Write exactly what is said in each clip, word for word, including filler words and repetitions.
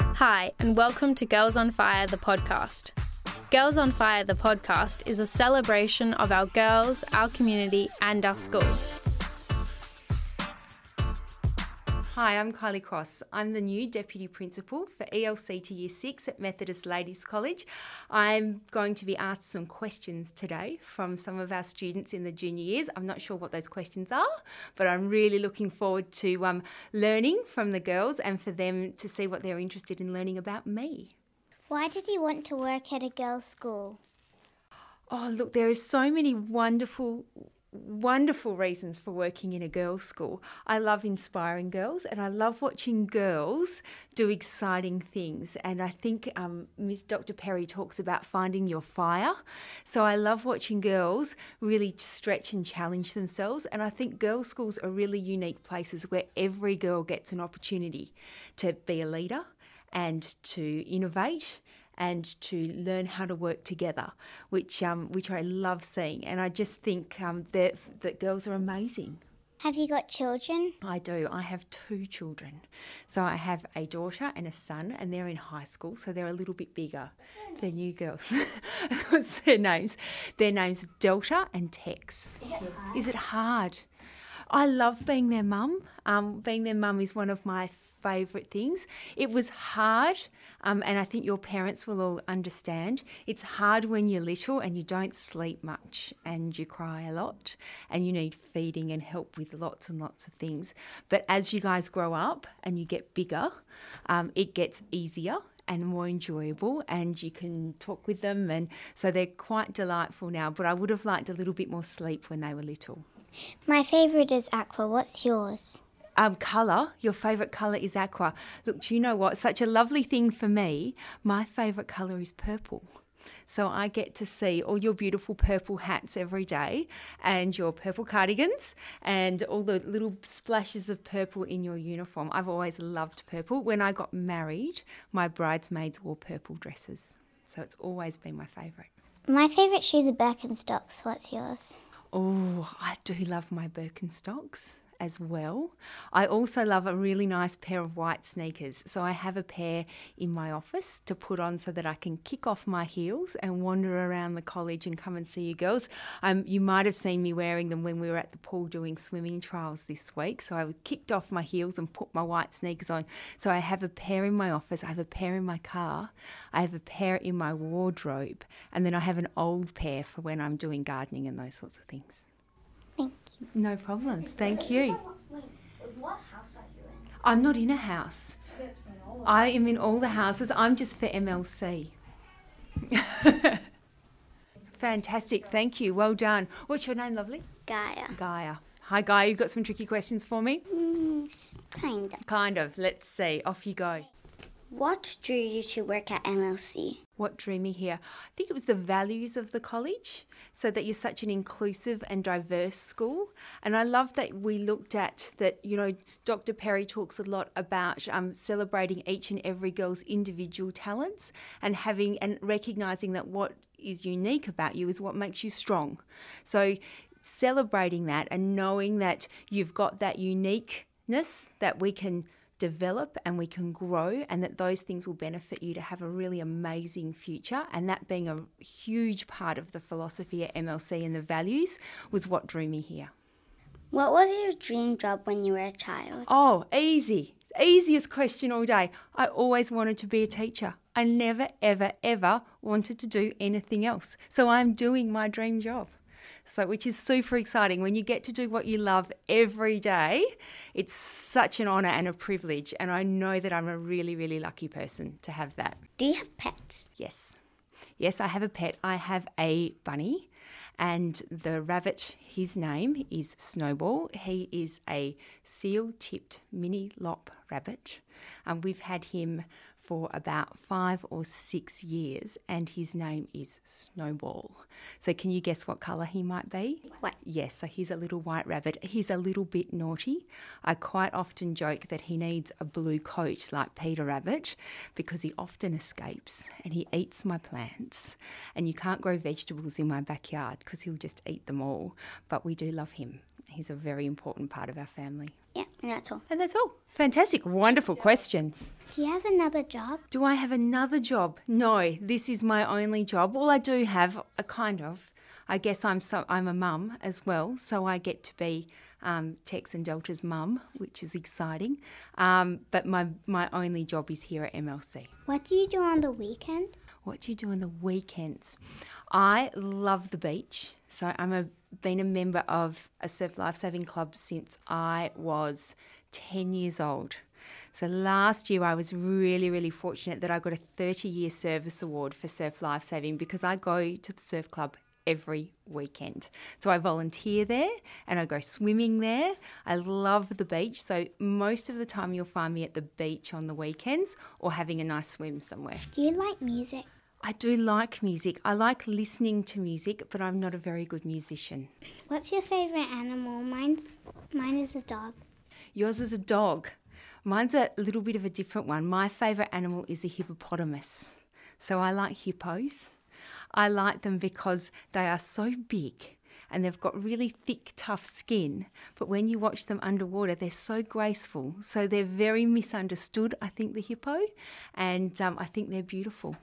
Hi, and welcome to Girls on Fire, the podcast. Girls on Fire, the podcast, is a celebration of our girls, our community, and our school. Hi, I'm Kylie Cross. I'm the new Deputy Principal for E L C to Year six at Methodist Ladies College. I'm going to be asked some questions today from some of our students in the junior years. I'm not sure what those questions are, but I'm really looking forward to um, learning from the girls and for them to see what they're interested in learning about me. Why did you want to work at a girls' school? Oh, look, there are so many wonderful wonderful reasons for working in a girls' school. I love inspiring girls and I love watching girls do exciting things. And I think um, Miss Doctor Perry talks about finding your fire. So I love watching girls really stretch and challenge themselves. And I think girls' schools are really unique places where every girl gets an opportunity to be a leader and to innovate and to learn how to work together, which um, which I love seeing. And I just think um, that, that girls are amazing. Have you got children? I do. I have two children. So I have a daughter and a son, and they're in high school, so they're a little bit bigger than you girls. What's their names? Their names Delta and Tex. Is it hard? Is it hard? I love being their mum. Um, being their mum is one of my favourite things. It was hard, um, and I think your parents will all understand. It's hard when you're little and you don't sleep much and you cry a lot and you need feeding and help with lots and lots of things. But as you guys grow up and you get bigger, um, it gets easier and more enjoyable, and you can talk with them, and so they're quite delightful now, but I would have liked a little bit more sleep when they were little. My favourite is aqua. What's yours? Um, colour, your favourite colour is aqua. Look, do you know what? Such a lovely thing for me. My favourite colour is purple. So I get to see all your beautiful purple hats every day and your purple cardigans and all the little splashes of purple in your uniform. I've always loved purple. When I got married, my bridesmaids wore purple dresses. So it's always been my favourite. My favourite shoes are Birkenstocks. What's yours? Oh, I do love my Birkenstocks as well. I also love a really nice pair of white sneakers. So I have a pair in my office to put on so that I can kick off my heels and wander around the college and come and see you girls. Um, you might have seen me wearing them when we were at the pool doing swimming trials this week. So I kicked off my heels and put my white sneakers on. So I have a pair in my office, I have a pair in my car, I have a pair in my wardrobe, and then I have an old pair for when I'm doing gardening and those sorts of things. Thank you. No problems. Thank you. What house are you in? I'm not in a house. I am in all the houses. I'm just for M L C. Fantastic. Thank you. Well done. What's your name, lovely? Gaia. Gaia. Hi, Gaia. You've got some tricky questions for me? Mm, kind of. Kind of. Let's see. Off you go. What drew you to work at M L C? What drew me here? I think it was the values of the college, so that you're such an inclusive and diverse school. And I love that we looked at that, you know, Doctor Perry talks a lot about um, celebrating each and every girl's individual talents and having and recognising that what is unique about you is what makes you strong. So celebrating that and knowing that you've got that uniqueness that we can develop and we can grow, and that those things will benefit you to have a really amazing future, and that being a huge part of the philosophy at M L C and the values was what drew me here. What was your dream job when you were a child? Oh, easy. Easiest question all day. I always wanted to be a teacher. I never, ever, ever wanted to do anything else. So I'm doing my dream job. So, which is super exciting. When you get to do what you love every day, it's such an honour and a privilege. And I know that I'm a really, really lucky person to have that. Do you have pets? Yes. Yes, I have a pet. I have a bunny, and the rabbit, his name is Snowball. He is a seal-tipped mini lop rabbit. And um, we've had him for about five or six years, and his name is Snowball. So can you guess what colour he might be? White. Yes, so he's a little white rabbit. He's a little bit naughty. I quite often joke that he needs a blue coat like Peter Rabbit, because he often escapes and he eats my plants, and you can't grow vegetables in my backyard because he'll just eat them all. But we do love him. He's a very important part of our family. Yeah, and that's all. And that's all. Fantastic. Wonderful questions. Do you have another job? Do I have another job? No, this is my only job. All I do have, a kind of, I guess I'm so I'm a mum as well, so I get to be um, Tex and Delta's mum, which is exciting. Um, but my, my only job is here at M L C. What do you do on the weekend? What do you do on the weekends? I love the beach. So I'm a been a member of a surf lifesaving club since I was ten years old. So last year I was really, really fortunate that I got a thirty-year service award for surf lifesaving because I go to the surf club every weekend. So I volunteer there and I go swimming there. I love the beach. So most of the time you'll find me at the beach on the weekends or having a nice swim somewhere. Do you like music? I do like music. I like listening to music, but I'm not a very good musician. What's your favourite animal? Mine's, mine is a dog. Yours is a dog. Mine's a little bit of a different one. My favourite animal is a hippopotamus. So I like hippos. I like them because they are so big and they've got really thick, tough skin. But when you watch them underwater, they're so graceful. So they're very misunderstood, I think, the hippo. And um, I think they're beautiful.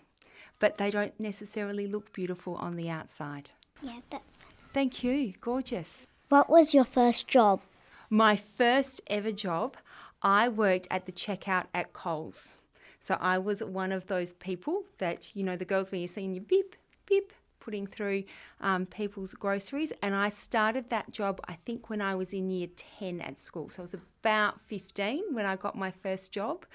But they don't necessarily look beautiful on the outside. Yeah, that's fun. Thank you. Gorgeous. What was your first job? My first ever job, I worked at the checkout at Coles. So I was one of those people that, you know, the girls when you're seeing you beep, beep, putting through um, people's groceries. And I started that job, I think, when I was in year ten at school. So I was about fifteen when I got my first job.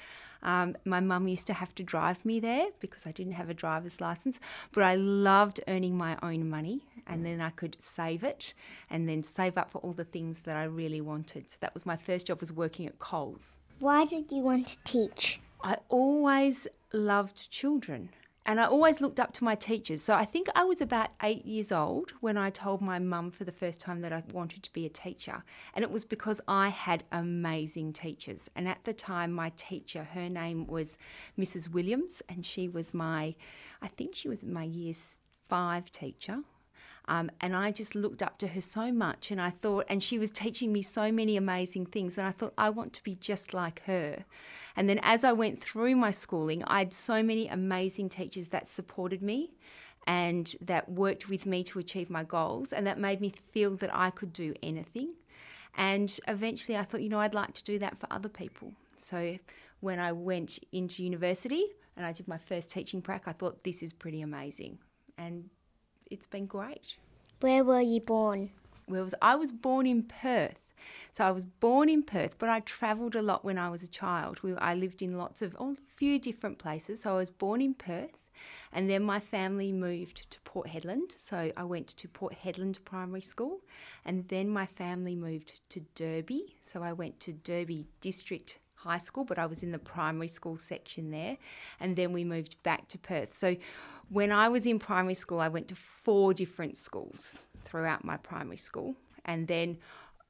Um, my mum used to have to drive me there because I didn't have a driver's licence, but I loved earning my own money and then I could save it and then save up for all the things that I really wanted. So that was my first job, was working at Coles. Why did you want to teach? I always loved children and I always looked up to my teachers. So I think I was about eight years old when I told my mum for the first time that I wanted to be a teacher. And it was because I had amazing teachers. And at the time, my teacher, her name was Missus Williams, and she was my, I think she was my year five teacher. Um, and I just looked up to her so much and I thought, and she was teaching me so many amazing things and I thought I want to be just like her. And then as I went through my schooling, I had so many amazing teachers that supported me and that worked with me to achieve my goals and that made me feel that I could do anything. And eventually I thought, you know, I'd like to do that for other people. So when I went into university and I did my first teaching prac, I thought this is pretty amazing. And it's been great. Where were you born? Where was I was born in Perth. So I was born in Perth, but I travelled a lot when I was a child. We, I lived in lots of, oh, a few different places. So I was born in Perth and then my family moved to Port Hedland. So I went to Port Hedland Primary School and then my family moved to Derby. So I went to Derby District High School, but I was in the primary school section there. And then we moved back to Perth. So when I was in primary school, I went to four different schools throughout my primary school. And then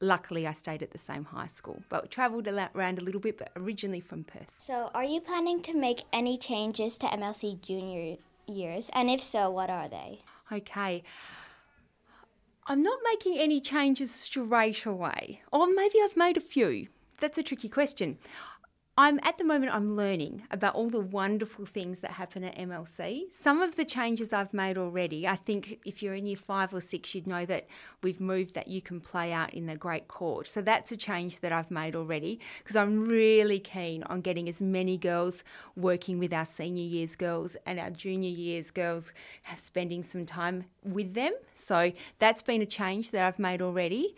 luckily I stayed at the same high school, but travelled around a little bit, but originally from Perth. So are you planning to make any changes to M L C junior years? And if so, what are they? Okay. I'm not making any changes straight away, or maybe I've made a few. That's a tricky question. I'm at the moment I'm learning about all the wonderful things that happen at M L C. Some of the changes I've made already, I think if you're in year five or six, you'd know that we've moved that you can play out in the Great Court. So that's a change that I've made already because I'm really keen on getting as many girls working with our senior years girls and our junior years girls, spending some time with them. So that's been a change that I've made already.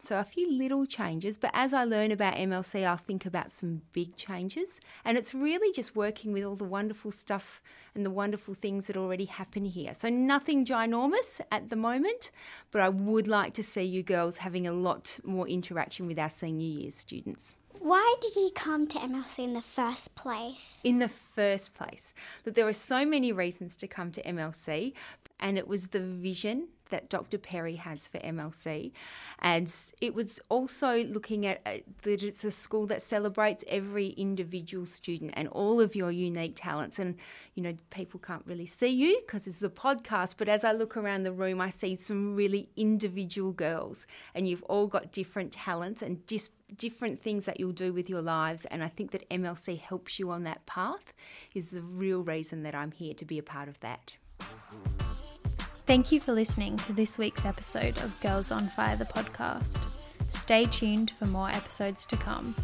So a few little changes, but as I learn about M L C, I'll think about some big changes. And it's really just working with all the wonderful stuff and the wonderful things that already happen here. So nothing ginormous at the moment, but I would like to see you girls having a lot more interaction with our senior year students. Why did you come to M L C in the first place? In the first place. Look, there are so many reasons to come to M L C. and it was the vision that Doctor Perry has for M L C. And it was also looking at uh, that it's a school that celebrates every individual student and all of your unique talents. And, you know, people can't really see you because this is a podcast, but as I look around the room, I see some really individual girls, and you've all got different talents and dis- different things that you'll do with your lives. And I think that M L C helps you on that path is the real reason that I'm here to be a part of that. Thank you for listening to this week's episode of Girls on Fire, the podcast. Stay tuned for more episodes to come.